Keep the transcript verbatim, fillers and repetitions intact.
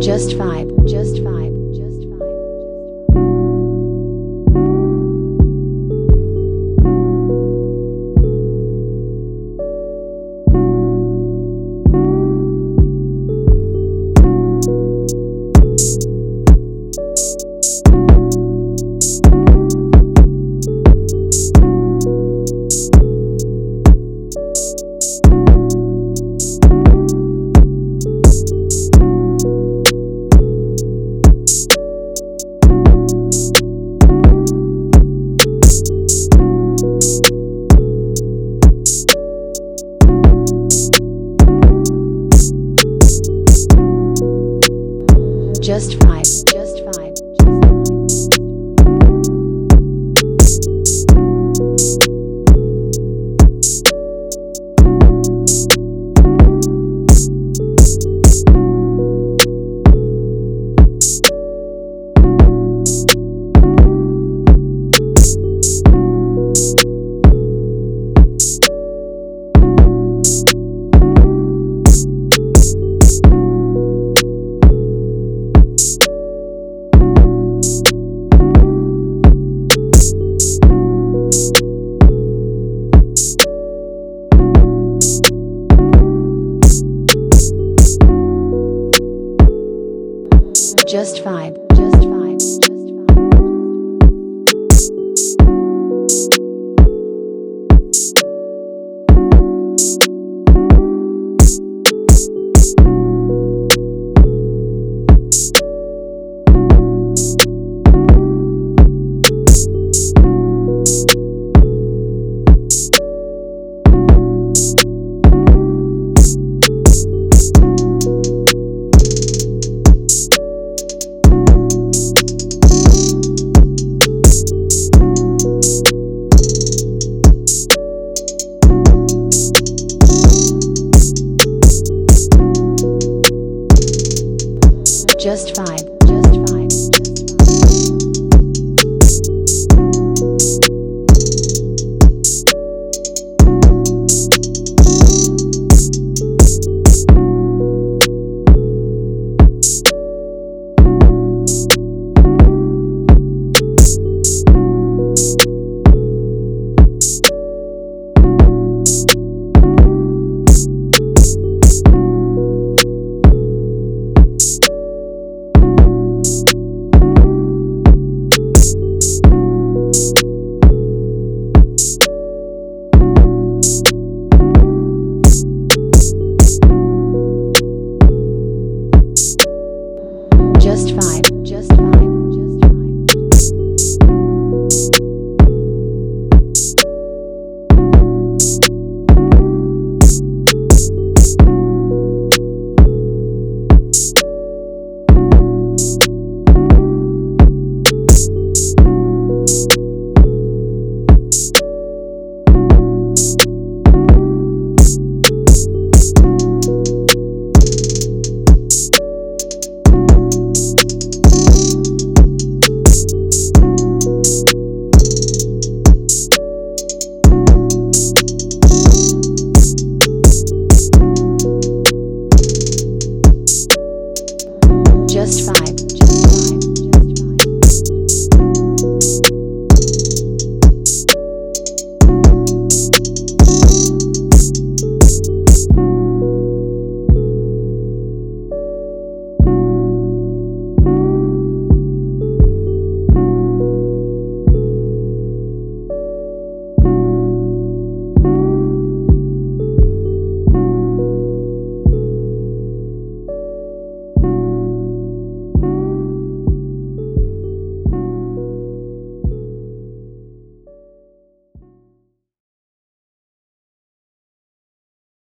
Just vibe, just vibe, just vibe, just vibe. Just vibe, just vibe, just vibe. Just vibe, just vibe, just vibe. Just vibe, just vibe, just vibe. Just vibe, just vibe, just vibe, just vibe. Just vibe.